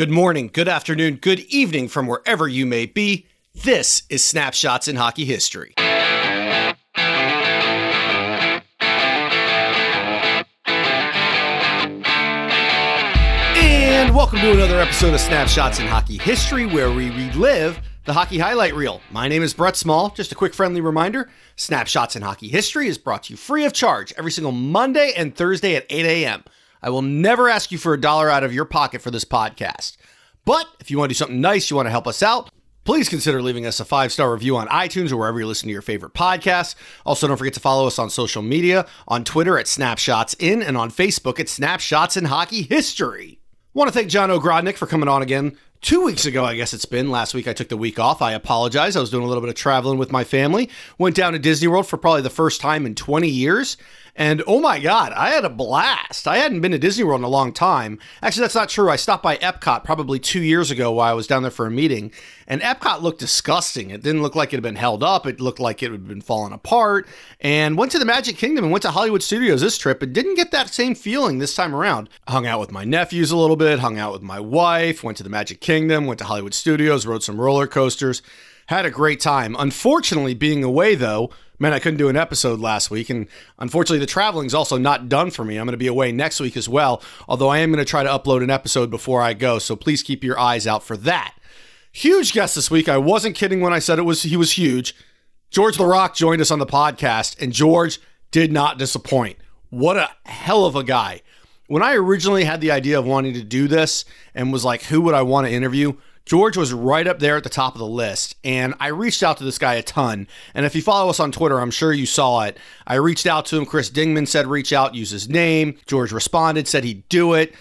Good morning, good afternoon, good evening from wherever you may be. This is Snapshots in Hockey History. And welcome to another episode of Snapshots in Hockey History, where we relive the hockey highlight reel. My name is Brett Small. Just a quick friendly reminder, Snapshots in Hockey History is brought to you free of charge every single Monday and Thursday at 8 a.m. I will never ask you for $1 out of your pocket for this podcast. But if you want to do something nice, you want to help us out, please consider leaving us a 5-star review on iTunes or wherever you listen to your favorite podcasts. Also, don't forget to follow us on social media, on Twitter at Snapshots In, and on Facebook at Snapshots in Hockey History. I want to thank John Ogrodnick for coming on again 2 weeks ago, I guess it's been. Last week I took the week off. I apologize. I was doing a little bit of traveling with my family. Went down to Disney World for probably the first time in 20 years. And oh my God, I had a blast. I hadn't been to Disney World in a long time. Actually, that's not true. I stopped by Epcot probably 2 years ago while I was down there for a meeting. And Epcot looked disgusting. It didn't look like it had been held up. It looked like it had been falling apart. And went to the Magic Kingdom and went to Hollywood Studios this trip, and didn't get that same feeling this time around. I hung out with my nephews a little bit, hung out with my wife, went to the Magic Kingdom, went to Hollywood Studios, rode some roller coasters, had a great time. Unfortunately, being away though, man, I couldn't do an episode last week, and unfortunately the traveling's also not done for me. I'm going to be away next week as well, although I am going to try to upload an episode before I go, so please keep your eyes out for that. Huge guest this week. I wasn't kidding when I said he was huge. George Laraque joined us on the podcast, and George did not disappoint. What a hell of a guy. When I originally had the idea of wanting to do this and was like, who would I want to interview? George was right up there at the top of the list, and I reached out to this guy a ton. And if you follow us on Twitter, I'm sure you saw it. I reached out to him. Chris Dingman said reach out, use his name. George responded, said he'd do it.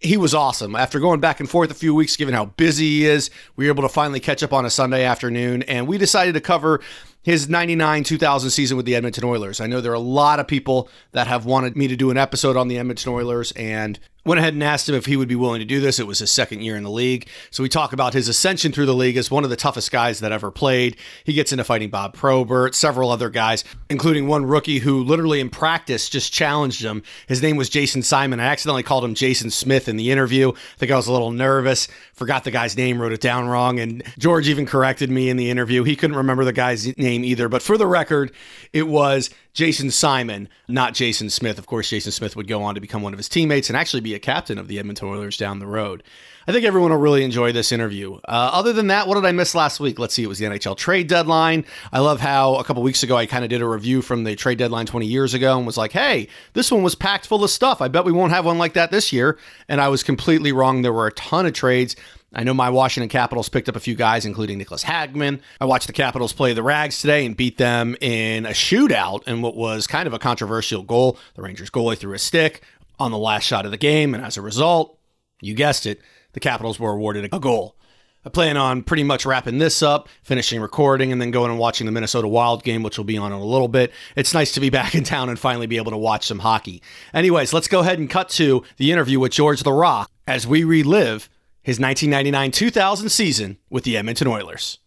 He was awesome. After going back and forth a few weeks, given how busy he is, we were able to finally catch up on a Sunday afternoon, and we decided to cover his 1999-2000 season with the Edmonton Oilers. I know there are a lot of people that have wanted me to do an episode on the Edmonton Oilers, and went ahead and asked him if he would be willing to do this. It was his second year in the league. So we talk about his ascension through the league as one of the toughest guys that ever played. He gets into fighting Bob Probert, several other guys, including one rookie who literally in practice just challenged him. His name was Jason Simon. I accidentally called him Jason Smith in the interview. I think I was a little nervous, forgot the guy's name, wrote it down wrong. And George even corrected me in the interview. He couldn't remember the guy's name either, but for the record, it was Jason Simon, not Jason Smith. Of course, Jason Smith would go on to become one of his teammates and actually be a captain of the Edmonton Oilers down the road. I think everyone will really enjoy this interview. Other than that, what did I miss last week? Let's see, it was the NHL trade deadline. I love how a couple weeks ago, I kind of did a review from the trade deadline 20 years ago and was like, hey, this one was packed full of stuff. I bet we won't have one like that this year. And I was completely wrong. There were a ton of trades. I know my Washington Capitals picked up a few guys, including Nicholas Hagman. I watched the Capitals play the Rags today and beat them in a shootout in what was kind of a controversial goal. The Rangers goalie threw a stick on the last shot of the game, and as a result, you guessed it, the Capitals were awarded a goal. I plan on pretty much wrapping this up, finishing recording, and then going and watching the Minnesota Wild game, which will be on in a little bit. It's nice to be back in town and finally be able to watch some hockey. Anyways, let's go ahead and cut to the interview with George Laraque as we relive his 1999-2000 season with the Edmonton Oilers.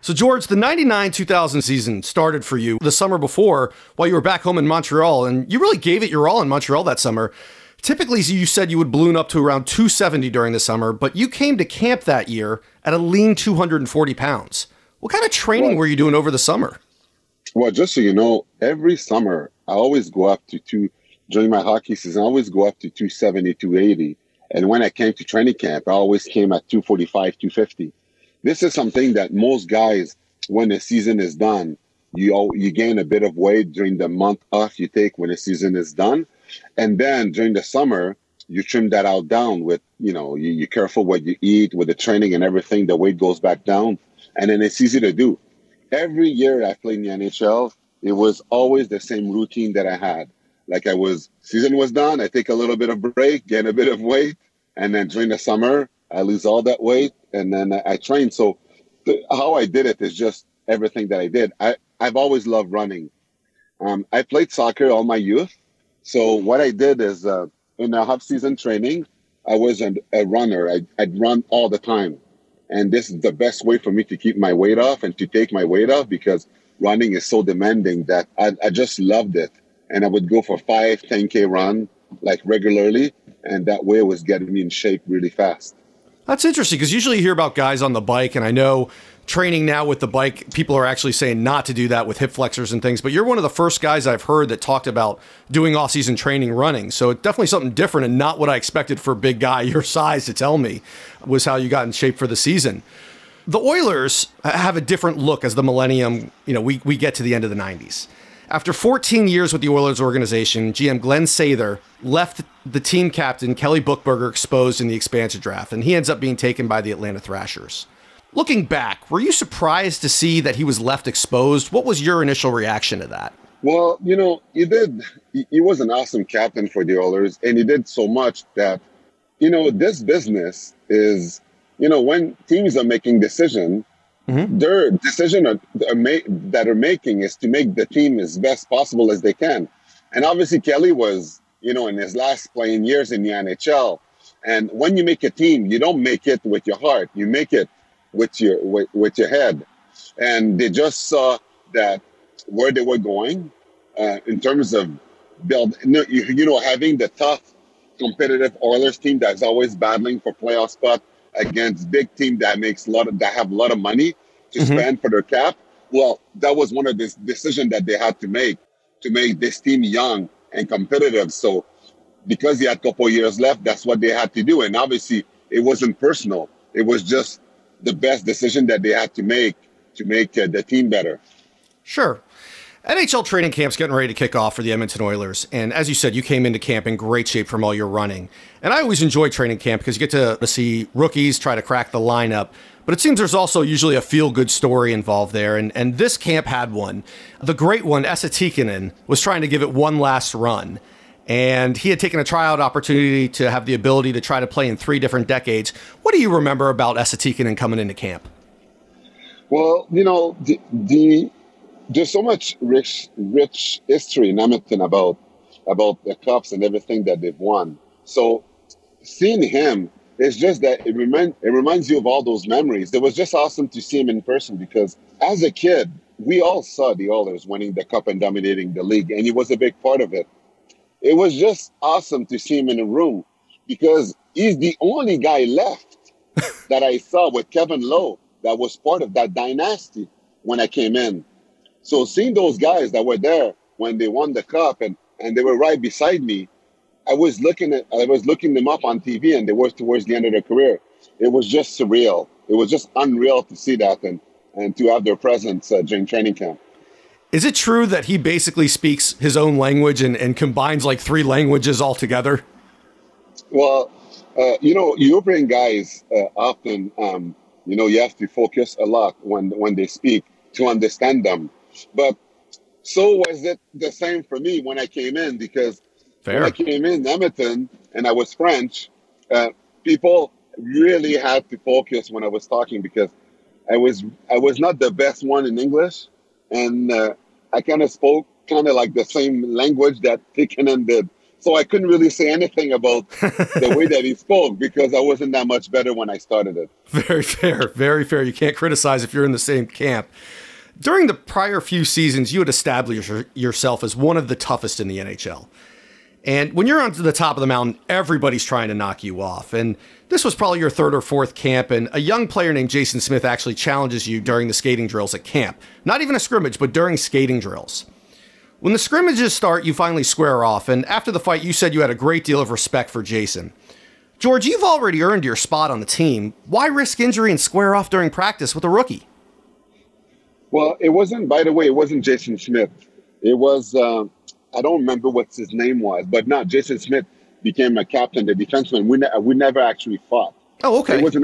So George, the 1999-2000 season started for you the summer before while you were back home in Montreal, and you really gave it your all in Montreal that summer. Typically, you said you would balloon up to around 270 during the summer, but you came to camp that year at a lean 240 pounds. What kind of training were you doing over the summer? Well, just so you know, every summer, I always go up to during my hockey season, I always go up to 270, 280. And when I came to training camp, I always came at 245, 250. This is something that most guys, when the season is done, you gain a bit of weight during the month off you take when the season is done. And then during the summer, you trim that out down with, you're careful what you eat, with the training and everything, the weight goes back down. And then it's easy to do. Every year I played in the NHL, it was always the same routine that I had. Like season was done, I take a little bit of break, gain a bit of weight, and then during the summer, I lose all that weight, and then I train. So how I did it is just everything that I did. I've always loved running. I played soccer all my youth. So what I did is in the half-season training, I was a runner. I'd run all the time. And this is the best way for me to keep my weight off and to take my weight off because running is so demanding that I just loved it. and I would go for 5-10K run like regularly, and that way was getting me in shape really fast. That's interesting, because usually you hear about guys on the bike, and I know training now with the bike, people are actually saying not to do that with hip flexors and things, but you're one of the first guys I've heard that talked about doing off-season training running, so it's definitely something different and not what I expected for a big guy your size to tell me was how you got in shape for the season. The Oilers have a different look as the millennium, you know, we get to the end of the 90s. After 14 years with the Oilers organization, GM Glenn Sather left the team captain, Kelly Buchberger, exposed in the expansion draft, and he ends up being taken by the Atlanta Thrashers. Looking back, were you surprised to see that he was left exposed? What was your initial reaction to that? Well, you know, he was an awesome captain for the Oilers, and he did so much that, you know, this business is... You know, when teams are making decisions, their decision that are making is to make the team as best possible as they can. And obviously Kelly was, you know, in his last playing years in the NHL. And when you make a team, you don't make it with your heart. You make it with your head. And they just saw that where they were going in terms of build. You know, having the tough, competitive Oilers team that's always battling for playoff spot against big team that have a lot of money to spend for their cap. Well, that was one of the decisions that they had to make this team young and competitive. So because he had a couple years left, that's what they had to do. And obviously it wasn't personal. It was just the best decision that they had to make the team better. Sure. NHL training camp's getting ready to kick off for the Edmonton Oilers. And as you said, you came into camp in great shape from all your running. And I always enjoy training camp because you get to see rookies try to crack the lineup. But it seems there's also usually a feel-good story involved there. And this camp had one. The great one, Esa Tikkanen, was trying to give it one last run. And he had taken a tryout opportunity to have the ability to try to play in 3 different decades. What do you remember about Esa Tikkanen coming into camp? Well, you know, there's so much rich history in Edmonton about the cups and everything that they've won. So seeing him, it's just that it reminds you of all those memories. It was just awesome to see him in person because as a kid, we all saw the Oilers winning the cup and dominating the league, and he was a big part of it. It was just awesome to see him in a room because he's the only guy left that I saw with Kevin Lowe that was part of that dynasty when I came in. So seeing those guys that were there when they won the cup and they were right beside me, I was looking them up on TV, and they were towards the end of their career. It was just surreal. It was just unreal to see that and to have their presence during training camp. Is it true that he basically speaks his own language and combines like 3 languages altogether? Well, you know, European guys often, you know, you have to focus a lot when they speak to understand them. But so was it the same for me when I came in, because when I came in Edmonton and I was French, people really had to focus when I was talking because I was not the best one in English, and I kind of spoke kind of like the same language that Tikkanen did. So I couldn't really say anything about the way that he spoke because I wasn't that much better when I started it. Very fair, very fair. You can't criticize if you're in the same camp. During the prior few seasons, you had established yourself as one of the toughest in the NHL. And when you're on to the top of the mountain, everybody's trying to knock you off. And this was probably your 3rd or 4th camp. And a young player named Jason Smith actually challenges you during the skating drills at camp. Not even a scrimmage, but during skating drills. When the scrimmages start, you finally square off. And after the fight, you said you had a great deal of respect for Jason. George, you've already earned your spot on the team. Why risk injury and square off during practice with a rookie? Well, it wasn't Jason Smith. It was, I don't remember what his name was, but not Jason Smith became a captain, the defenseman. We never actually fought. Oh, okay. It was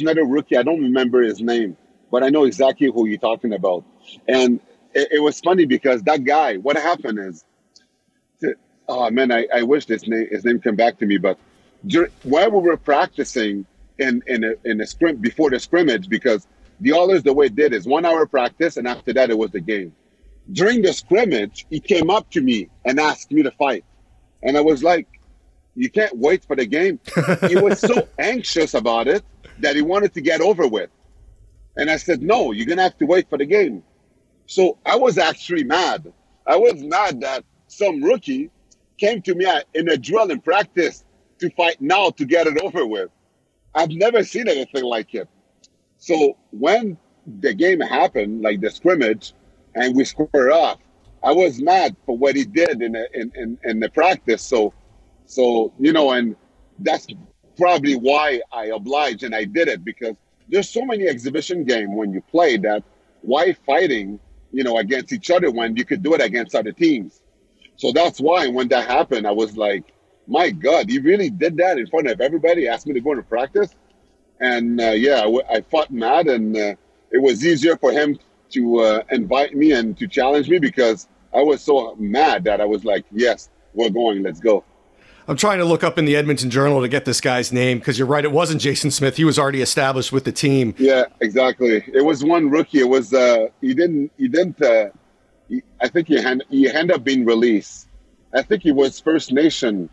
another rookie. I don't remember his name, but I know exactly who you're talking about. And it was funny because that guy, what happened is, oh man, I wish his name came back to me, but while we were practicing in a scrim before the scrimmage, because the Oilers, the way it did is 1 hour practice, and after that, it was the game. During the scrimmage, he came up to me and asked me to fight. And I was like, you can't wait for the game. He was so anxious about it that he wanted to get over with. And I said, no, you're going to have to wait for the game. So I was actually mad. I was mad that some rookie came to me in a drill and practice to fight now to get it over with. I've never seen anything like it. So when the game happened, like the scrimmage, and we squared off, I was mad for what he did in the practice. So you know, and that's probably why I obliged and I did it, because there's so many exhibition games when you play that why fighting, you know, against each other when you could do it against other teams. So that's why when that happened, I was like, my God, he really did that in front of everybody, asked me to go to practice. And I fought mad, and it was easier for him to invite me and to challenge me because I was so mad that I was like, yes, we're going, let's go. I'm trying to look up in the Edmonton Journal to get this guy's name because you're right, it wasn't Jason Smith. He was already established with the team. Yeah, exactly. It was one rookie. It was he ended up being released. I think he was First Nation,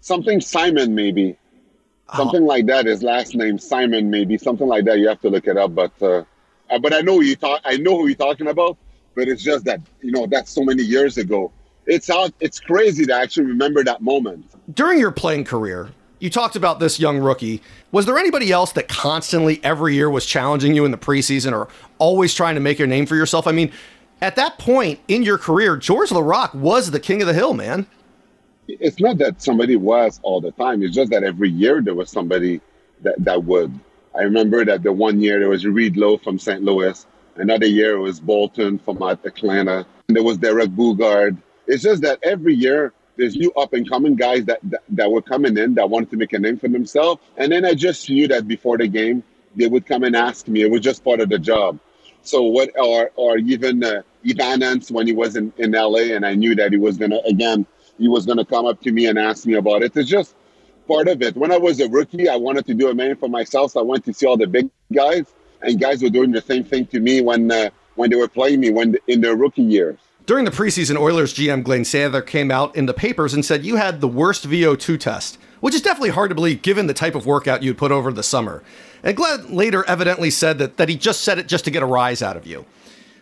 something Simon maybe, something like that. His last name Simon maybe, something like that. You have to look it up, but I know I know who you're talking about. But it's just that, you know, that's so many years ago. It's crazy to actually remember that moment. During your playing career, you talked about this young rookie. Was there anybody else that constantly every year was challenging you in the preseason or always trying to make your name for yourself? I mean, at that point in your career, George Laraque was the king of the hill, man. It's not that somebody was all the time. It's just that every year there was somebody that would. I remember that the one year there was Reed Lowe from St. Louis. Another year it was Bolton from Atlanta. And there was Derek Bougard. It's just that every year there's new up-and-coming guys that were coming in that wanted to make a name for themselves. And then I just knew that before the game, they would come and ask me. It was just part of the job. So what, or even Ibanez when he was in LA, and I knew that he was going to come up to me and ask me about it. It's just part of it. When I was a rookie, I wanted to do a name for myself. So I went to see all the big guys, and guys were doing the same thing to me when they were playing me in their rookie years. During the preseason, Oilers GM Glenn Sather came out in the papers and said you had the worst VO2 test, which is definitely hard to believe given the type of workout you'd put over the summer. And Glenn later evidently said that he just said it just to get a rise out of you.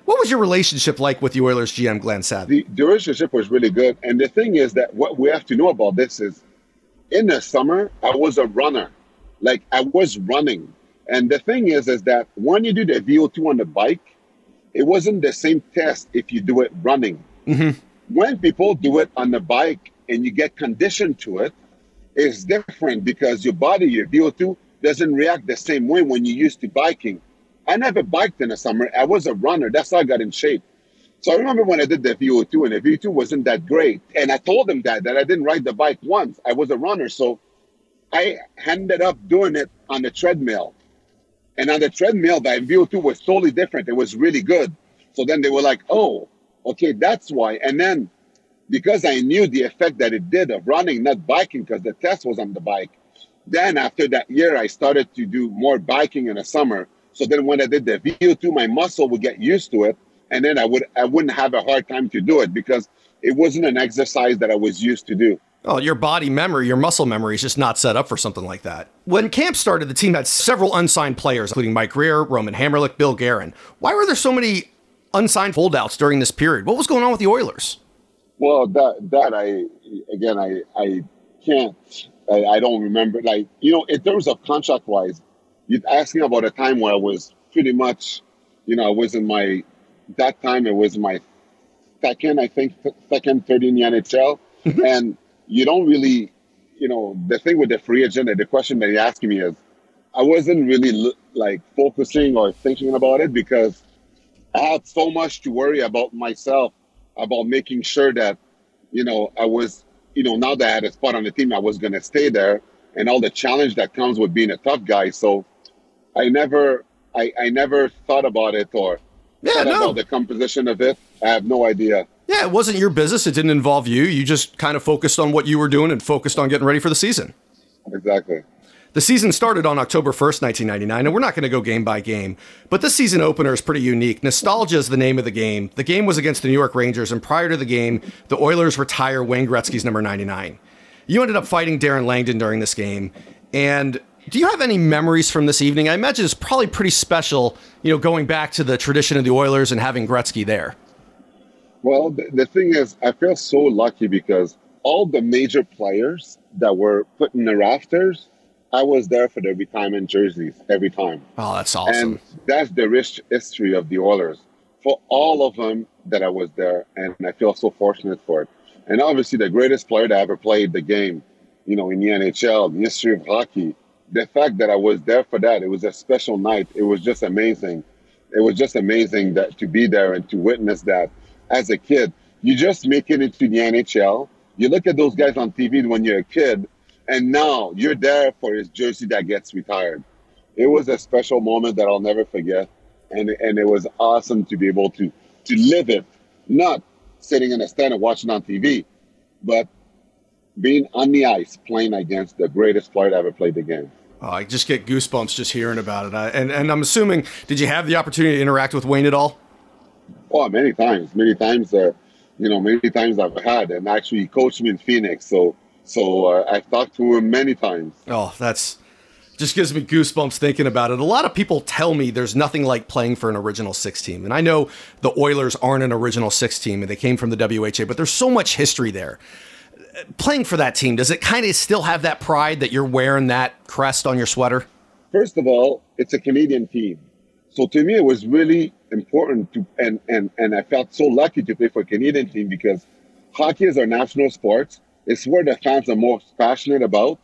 What was your relationship like with the Oilers GM Glenn Sather? The relationship was really good. And the thing is that what we have to know about this is in the summer, I was a runner. Like, I was running. And the thing is that when you do the VO2 on the bike, it wasn't the same test if you do it running. Mm-hmm. When people do it on the bike and you get conditioned to it, it's different because your body, your VO2, doesn't react the same way when you're used to biking. I never biked in the summer. I was a runner. That's how I got in shape. So I remember when I did the VO2, and the VO2 wasn't that great. And I told them that I didn't ride the bike once. I was a runner. So I ended up doing it on the treadmill. And on the treadmill, the VO2 was totally different. It was really good. So then they were like, oh, okay, that's why. And then because I knew the effect that it did of running, not biking, because the test was on the bike. Then after that year, I started to do more biking in the summer. So then when I did the VO2, my muscle would get used to it. And then I wouldn't have a hard time to do it because it wasn't an exercise that I was used to do. Oh, your body memory, your muscle memory is just not set up for something like that. When camp started, the team had several unsigned players, including Mike Greer, Roman Hamrlik, Bill Guerin. Why were there so many unsigned holdouts during this period? What was going on with the Oilers? Well, I don't remember. Like, you know, in terms of contract-wise, you're asking about a time where I was pretty much, you know, I was in my, that time it was my second, third in the NHL. Mm-hmm. And you don't really, you know, the thing with the free agent, the question that you're asking me is, I wasn't really like focusing or thinking about it because I had so much to worry about myself, about making sure that, you know, I was, you know, now that I had a spot on the team, I was going to stay there and all the challenge that comes with being a tough guy. So I never thought about it or about the composition of it. I have no idea. Yeah, it wasn't your business. It didn't involve you. You just kind of focused on what you were doing and focused on getting ready for the season. Exactly. The season started on October 1st, 1999, and we're not going to go game by game, but this season opener is pretty unique. Nostalgia is the name of the game. The game was against the New York Rangers, and prior to the game, the Oilers retire Wayne Gretzky's number 99. You ended up fighting Darren Langdon during this game, and do you have any memories from this evening? I imagine it's probably pretty special, you know, going back to the tradition of the Oilers and having Gretzky there. Well, the thing is, I feel so lucky because all the major players that were put in the rafters, I was there for their retirement jerseys every time. Oh, that's awesome. And that's the rich history of the Oilers. For all of them that I was there, and I feel so fortunate for it. And obviously the greatest player that ever played the game, you know, in the NHL, the history of hockey, the fact that I was there for that, it was a special night. It was just amazing. It was just amazing that to be there and to witness that. As a kid, you just make it into the NHL. You look at those guys on TV when you're a kid, and now you're there for his jersey that gets retired. It was a special moment that I'll never forget, and it was awesome to be able to live it, not sitting in a stand and watching on TV, but being on the ice playing against the greatest player that ever played the game. Oh, I just get goosebumps just hearing about it. And I'm assuming, did you have the opportunity to interact with Wayne at all? Oh, many times. Many times I've had, and actually he coached me in Phoenix. So I've talked to him many times. Oh, that's just gives me goosebumps thinking about it. A lot of people tell me there's nothing like playing for an original six team. And I know the Oilers aren't an original six team and they came from the WHA, but there's so much history there. Playing for that team, does it kind of still have that pride that you're wearing that crest on your sweater? First of all, it's a Canadian team. So to me, it was really important to, and I felt so lucky to play for a Canadian team because hockey is our national sport. It's where the fans are most passionate about.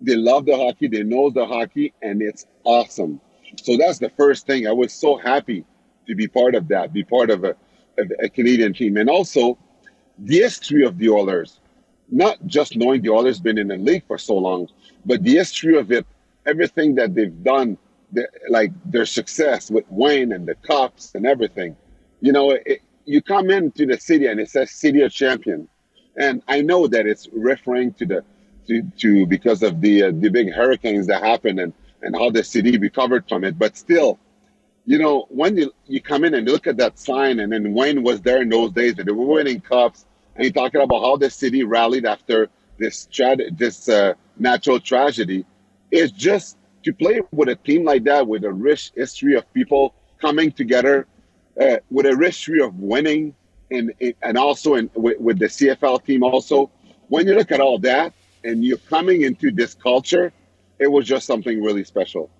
They love the hockey, they know the hockey, and it's awesome. So that's the first thing. I was so happy to be part of that, be part of a Canadian team. And also, the history of the Oilers, not just knowing the Oilers been in the league for so long, but the history of it, everything that they've done, like their success with Wayne and the Cups and everything. You know, you come into the city and it says City of Champions. And I know that it's referring to because of the big hurricanes that happened and how the city recovered from it. But still, you know, when you come in and look at that sign, and then Wayne was there in those days and they were winning cups, and you're talking about how the city rallied after this natural tragedy. It's just to play with a team like that, with a rich history of people coming together, with a rich history of winning, and also with the CFL team also. When you look at all that and you're coming into this culture, it was just something really special.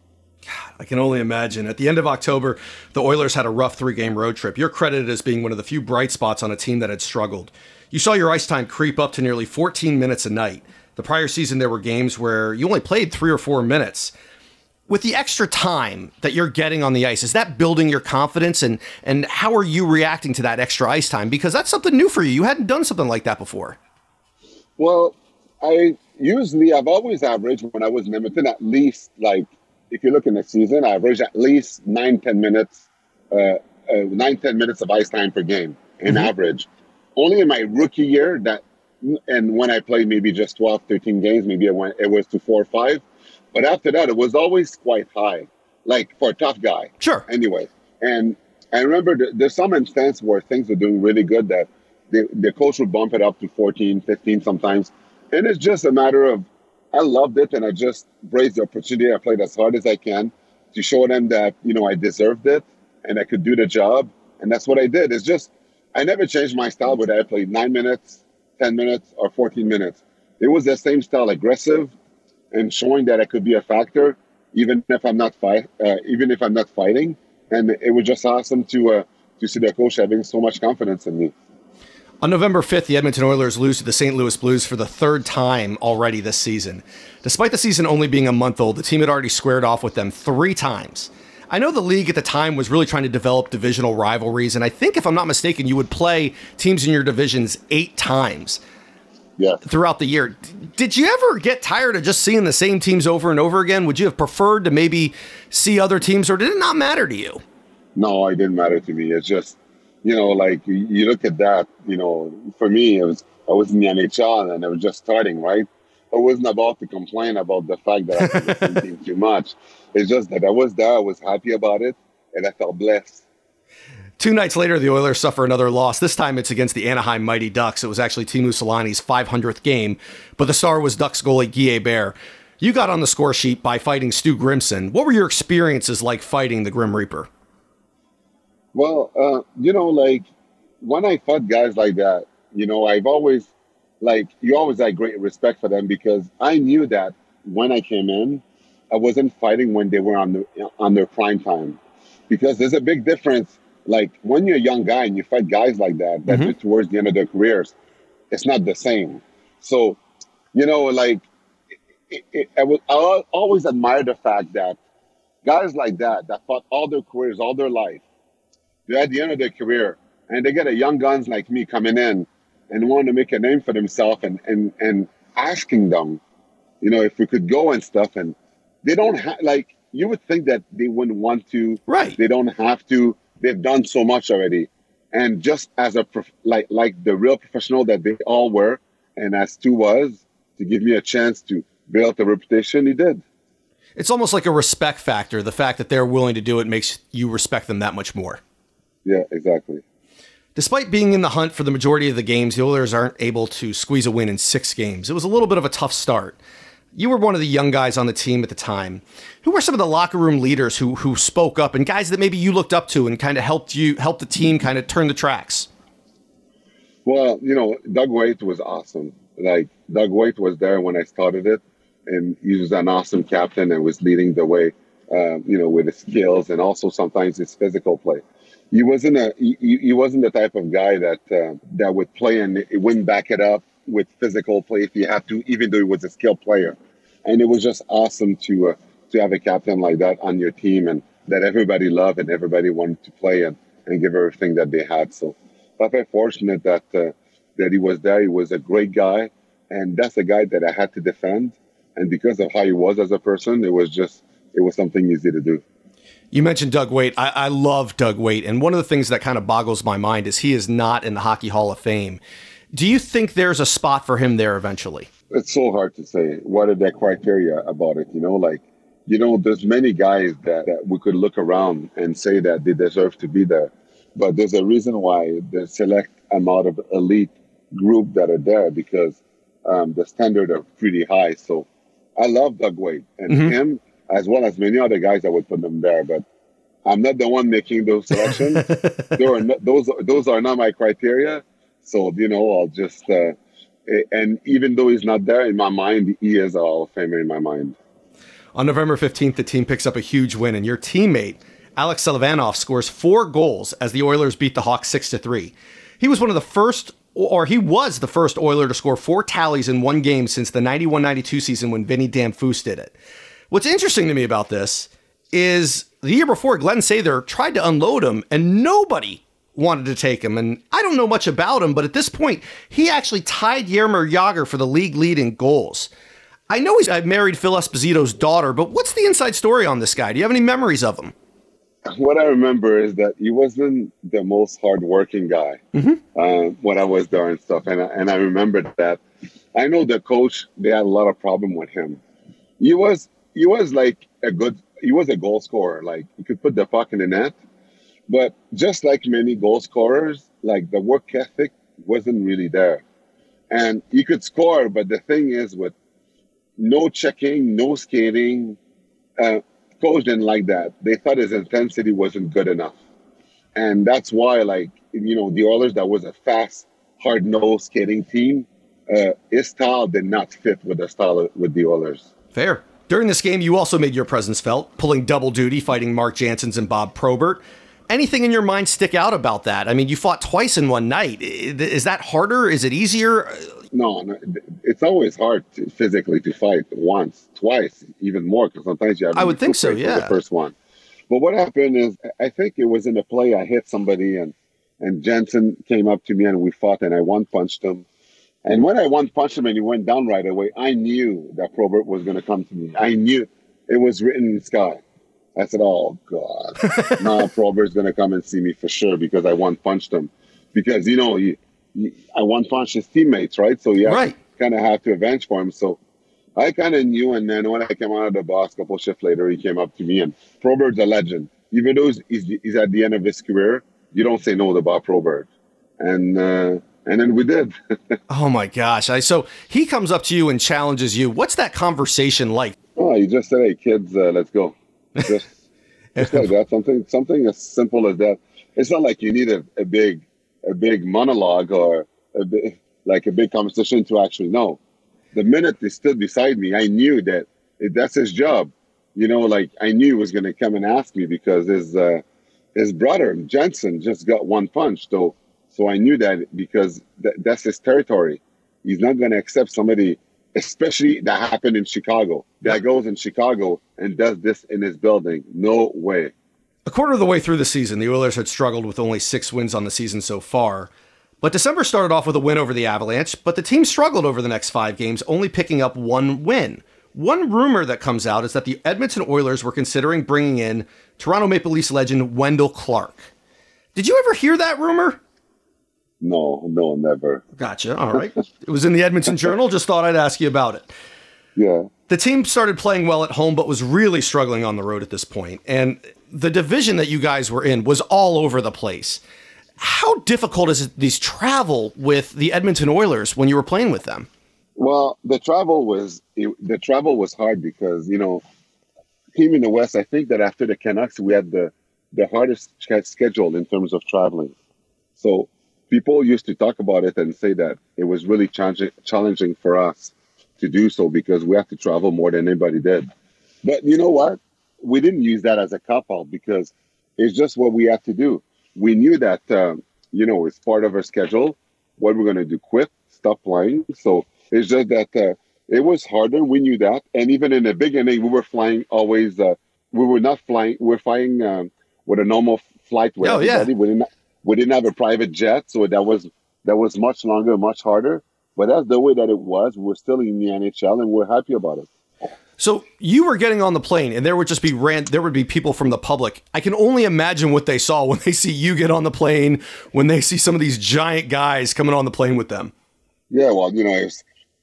God, I can only imagine. At the end of October, the Oilers had a rough 3-game road trip. You're credited as being one of the few bright spots on a team that had struggled. You saw your ice time creep up to nearly 14 minutes a night. The prior season, there were games where you only played 3 or 4 minutes. With the extra time that you're getting on the ice, is that building your confidence? And how are you reacting to that extra ice time? Because that's something new for you. You hadn't done something like that before. Well, I've always averaged when I was limited at least, like, if you look in the season, I averaged at least 9-10 minutes of ice time per game in average. Only in my rookie year that, and when I played maybe just 12, 13 games, maybe it was to 4 or 5. But after that, it was always quite high, like for a tough guy. Sure. Anyway, and I remember there's some instances where things were doing really good that the coach would bump it up to 14, 15 sometimes. And it's just a matter of, I loved it and I just embraced the opportunity. I played as hard as I can to show them that, you know, I deserved it and I could do the job. And that's what I did. It's just, I never changed my style, whether I played 9 minutes, 10 minutes or 14 minutes. It was the same style, aggressive and showing that I could be a factor, even if I'm not fighting. And it was just awesome to see the coach having so much confidence in me. On November 5th, the Edmonton Oilers lose to the St. Louis Blues for the third time already this season. Despite the season only being a month old, the team had already squared off with them 3 times. I know the league at the time was really trying to develop divisional rivalries, and I think, if I'm not mistaken, you would play teams in your divisions 8 times throughout the year. Did you ever get tired of just seeing the same teams over and over again? Would you have preferred to maybe see other teams, or did it not matter to you? No, it didn't matter to me. It's just, you know, like, you look at that, you know, for me, I was in the NHL, and I was just starting, right? I wasn't about to complain about the fact that I was thinking too much. It's just that I was there, I was happy about it, and I felt blessed. 2 nights later, the Oilers suffer another loss. This time it's against the Anaheim Mighty Ducks. It was actually Teemu Selanne's 500th game, but the star was Ducks goalie Guy Hebert. You got on the score sheet by fighting Stu Grimson. What were your experiences like fighting the Grim Reaper? Well, when I fought guys like that, you know, I've always, like, you always had great respect for them, because I knew that when I came in, I wasn't fighting when they were on their prime time, because there's a big difference. Like, when you're a young guy and you fight guys like that, that's mm-hmm. towards the end of their careers, it's not the same. So, you know, like, I always admire the fact that guys like that, that fought all their careers, all their life, they're at the end of their career, and they get a young guns like me coming in and wanting to make a name for themselves, and asking them, you know, if we could go and stuff. And they don't have, like, you would think that they wouldn't want to. Right. They don't have to. They've done so much already. And just as a, like the real professional that they all were, and as Stu was, to give me a chance to build a reputation, he did. It's almost like a respect factor. The fact that they're willing to do it makes you respect them that much more. Yeah, exactly. Despite being in the hunt for the majority of the games, the Oilers aren't able to squeeze a win in 6 games. It was a little bit of a tough start. You were one of the young guys on the team at the time. Who were some of the locker room leaders who spoke up, and guys that maybe you looked up to and kind of helped the team kind of turn the tracks? Well, you know, Doug Weight was awesome. Like, Doug Weight was there when I started it, and he was an awesome captain and was leading the way, you know, with his skills and also sometimes his physical play. He wasn't the type of guy that would play and it wouldn't back it up with physical play if you have to, even though he was a skilled player. And it was just awesome to have a captain like that on your team, and that everybody loved and everybody wanted to play and give everything that they had. So I'm very fortunate that he was there. He was a great guy, and that's a guy that I had to defend. And because of how he was as a person, it was something easy to do. You mentioned Doug Weight. I love Doug Weight. And one of the things that kind of boggles my mind is he is not in the Hockey Hall of Fame. Do you think there's a spot for him there eventually? It's so hard to say. What are their criteria about it? You know, like, you know, there's many guys that we could look around and say that they deserve to be there. But there's a reason why the select amount of elite group that are there, because the standard are pretty high. So I love Doug Weight and mm-hmm. him, as well as many other guys that would put them there. But I'm not the one making those selections. Those are not my criteria. So, you know, I'll just... and even though he's not there, in my mind, he is a Hall of Famer in my mind. On November 15th, the team picks up a huge win, and your teammate, Alex Sullivanov, scores 4 goals as the Oilers beat the Hawks 6-3. He was the first Oiler to score 4 tallies in 1 game since the 91-92 season when Vinny Damfus did it. What's interesting to me about this is the year before, Glenn Sather tried to unload him, and nobody wanted to take him. And I don't know much about him, but at this point, he actually tied Jaromir Jagr for the league lead in goals. I know he's married Phil Esposito's daughter, but what's the inside story on this guy? Do you have any memories of him? What I remember is that he wasn't the most hardworking guy mm-hmm. When I was there and stuff. And I remembered that. I know the coach, they had a lot of problem with him. He was like he was a goal scorer. Like, he could put the puck in the net, but just like many goal scorers, like, the work ethic wasn't really there. And he could score, but the thing is, with no checking, no skating, coach didn't like that. They thought his intensity wasn't good enough. And that's why, like, you know, the Oilers, that was a fast, hard-nosed skating team, his style did not fit with the style with the Oilers. Fair. During this game, you also made your presence felt, pulling double duty, fighting Mark Jansons and Bob Probert. Anything in your mind stick out about that? I mean, you fought twice in 1 night. Is that harder? Is it easier? No, it's always hard physically to fight once, twice, even more, because sometimes you have to the first one. But what happened is, I think it was in a play, I hit somebody, and Jensen came up to me, and we fought, and I one-punched him. And when I one-punched him and he went down right away, I knew that Probert was going to come to me. I knew it was written in the sky. I said, oh, God. Now Probert's going to come and see me for sure, because I one-punched him. Because, you know, I one-punched his teammates, right? So, yeah, right. Kind of have to avenge for him. So I kind of knew, and then when I came out of the box a couple shifts later, he came up to me. And Probert's a legend. Even though he's at the end of his career, you don't say no to Bob Probert. And then we did. Oh, my gosh. So he comes up to you and challenges you. What's that conversation like? Oh, he just said, hey, kids, let's go. Just like that. Something as simple as that. It's not like you need a big a big monologue or a big conversation to actually know. The minute they stood beside me, I knew that that's his job. You know, like I knew he was going to come and ask me because his brother, Jensen, just got one punch. So I knew that because that's his territory. He's not going to accept somebody, especially that happened in Chicago, that goes in Chicago and does this in his building. No way. A quarter of the way through the season, the Oilers had struggled with only 6 wins on the season so far. But December started off with a win over the Avalanche, but the team struggled over the next 5 games, only picking up 1 win. One rumor that comes out is that the Edmonton Oilers were considering bringing in Toronto Maple Leafs legend Wendell Clark. Did you ever hear that rumor? No, never. Gotcha. All right. It was in the Edmonton Journal. Just thought I'd ask you about it. Yeah. The team started playing well at home, but was really struggling on the road at this point. And the division that you guys were in was all over the place. How difficult is these travel with the Edmonton Oilers when you were playing with them? Well, the travel was hard because, you know, team in the West, I think that after the Canucks, we had the hardest schedule in terms of traveling. So people used to talk about it and say that it was really challenging for us to do so because we have to travel more than anybody did. But you know what? We didn't use that as a cop-out because it's just what we have to do. We knew that, you know, it's part of our schedule, what we're going to do, quit, stop playing. So it's just that it was harder. We knew that. And even in the beginning, we were flying always. We were not flying. We were flying with a normal flight. With everybody. Yeah. We didn't have a private jet. So that was much longer, much harder. But that's the way that it was. We're still in the NHL and we're happy about it. So you were getting on the plane and there would be people from the public. I can only imagine what they saw when they see you get on the plane, when they see some of these giant guys coming on the plane with them. Yeah, well, you know,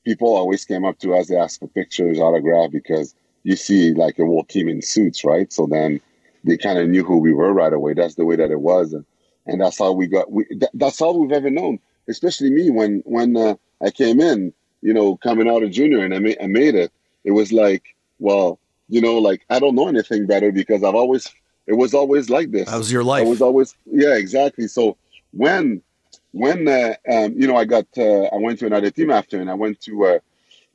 people always came up to us, they asked for pictures, autograph, because you see like a whole team in suits, right? So then they kind of knew who we were right away. That's the way that it was. And that's how that's all we've ever known, especially me when I came in, you know, coming out of junior and I made it. It was like, well, you know, like, I don't know anything better because it was always like this. That was your life. It was always, yeah, exactly. So I went to another team after and I went to,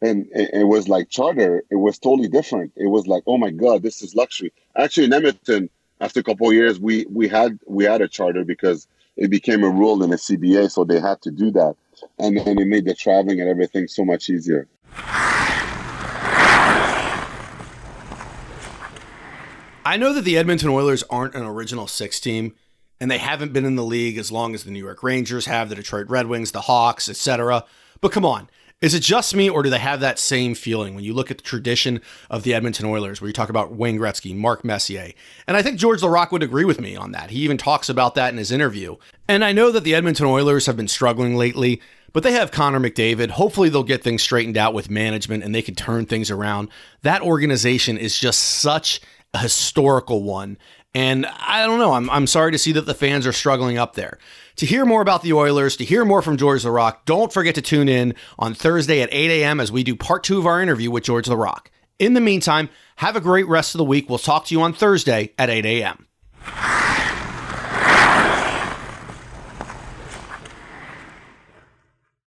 and it was like charter. It was totally different. It was like, oh my God, this is luxury. Actually in Edmonton, after a couple of years, we had a charter because it became a rule in the CBA. So they had to do that. And then it made the traveling and everything so much easier. I know that the Edmonton Oilers aren't an original 6 team, and they haven't been in the league as long as the New York Rangers have, the Detroit Red Wings, the Hawks, etc. But come on, is it just me, or do they have that same feeling when you look at the tradition of the Edmonton Oilers, where you talk about Wayne Gretzky, Mark Messier? And I think George Laraque would agree with me on that. He even talks about that in his interview. And I know that the Edmonton Oilers have been struggling lately, but they have Connor McDavid. Hopefully they'll get things straightened out with management, and they can turn things around. That organization is just such a historical one. And I don't know, I'm sorry to see that the fans are struggling up there. To hear more about the Oilers, to hear more from George Laraque, don't forget to tune in on Thursday at 8 a.m. as we do part 2 of our interview with George Laraque. In the meantime, have a great rest of the week. We'll talk to you on Thursday at 8 a.m.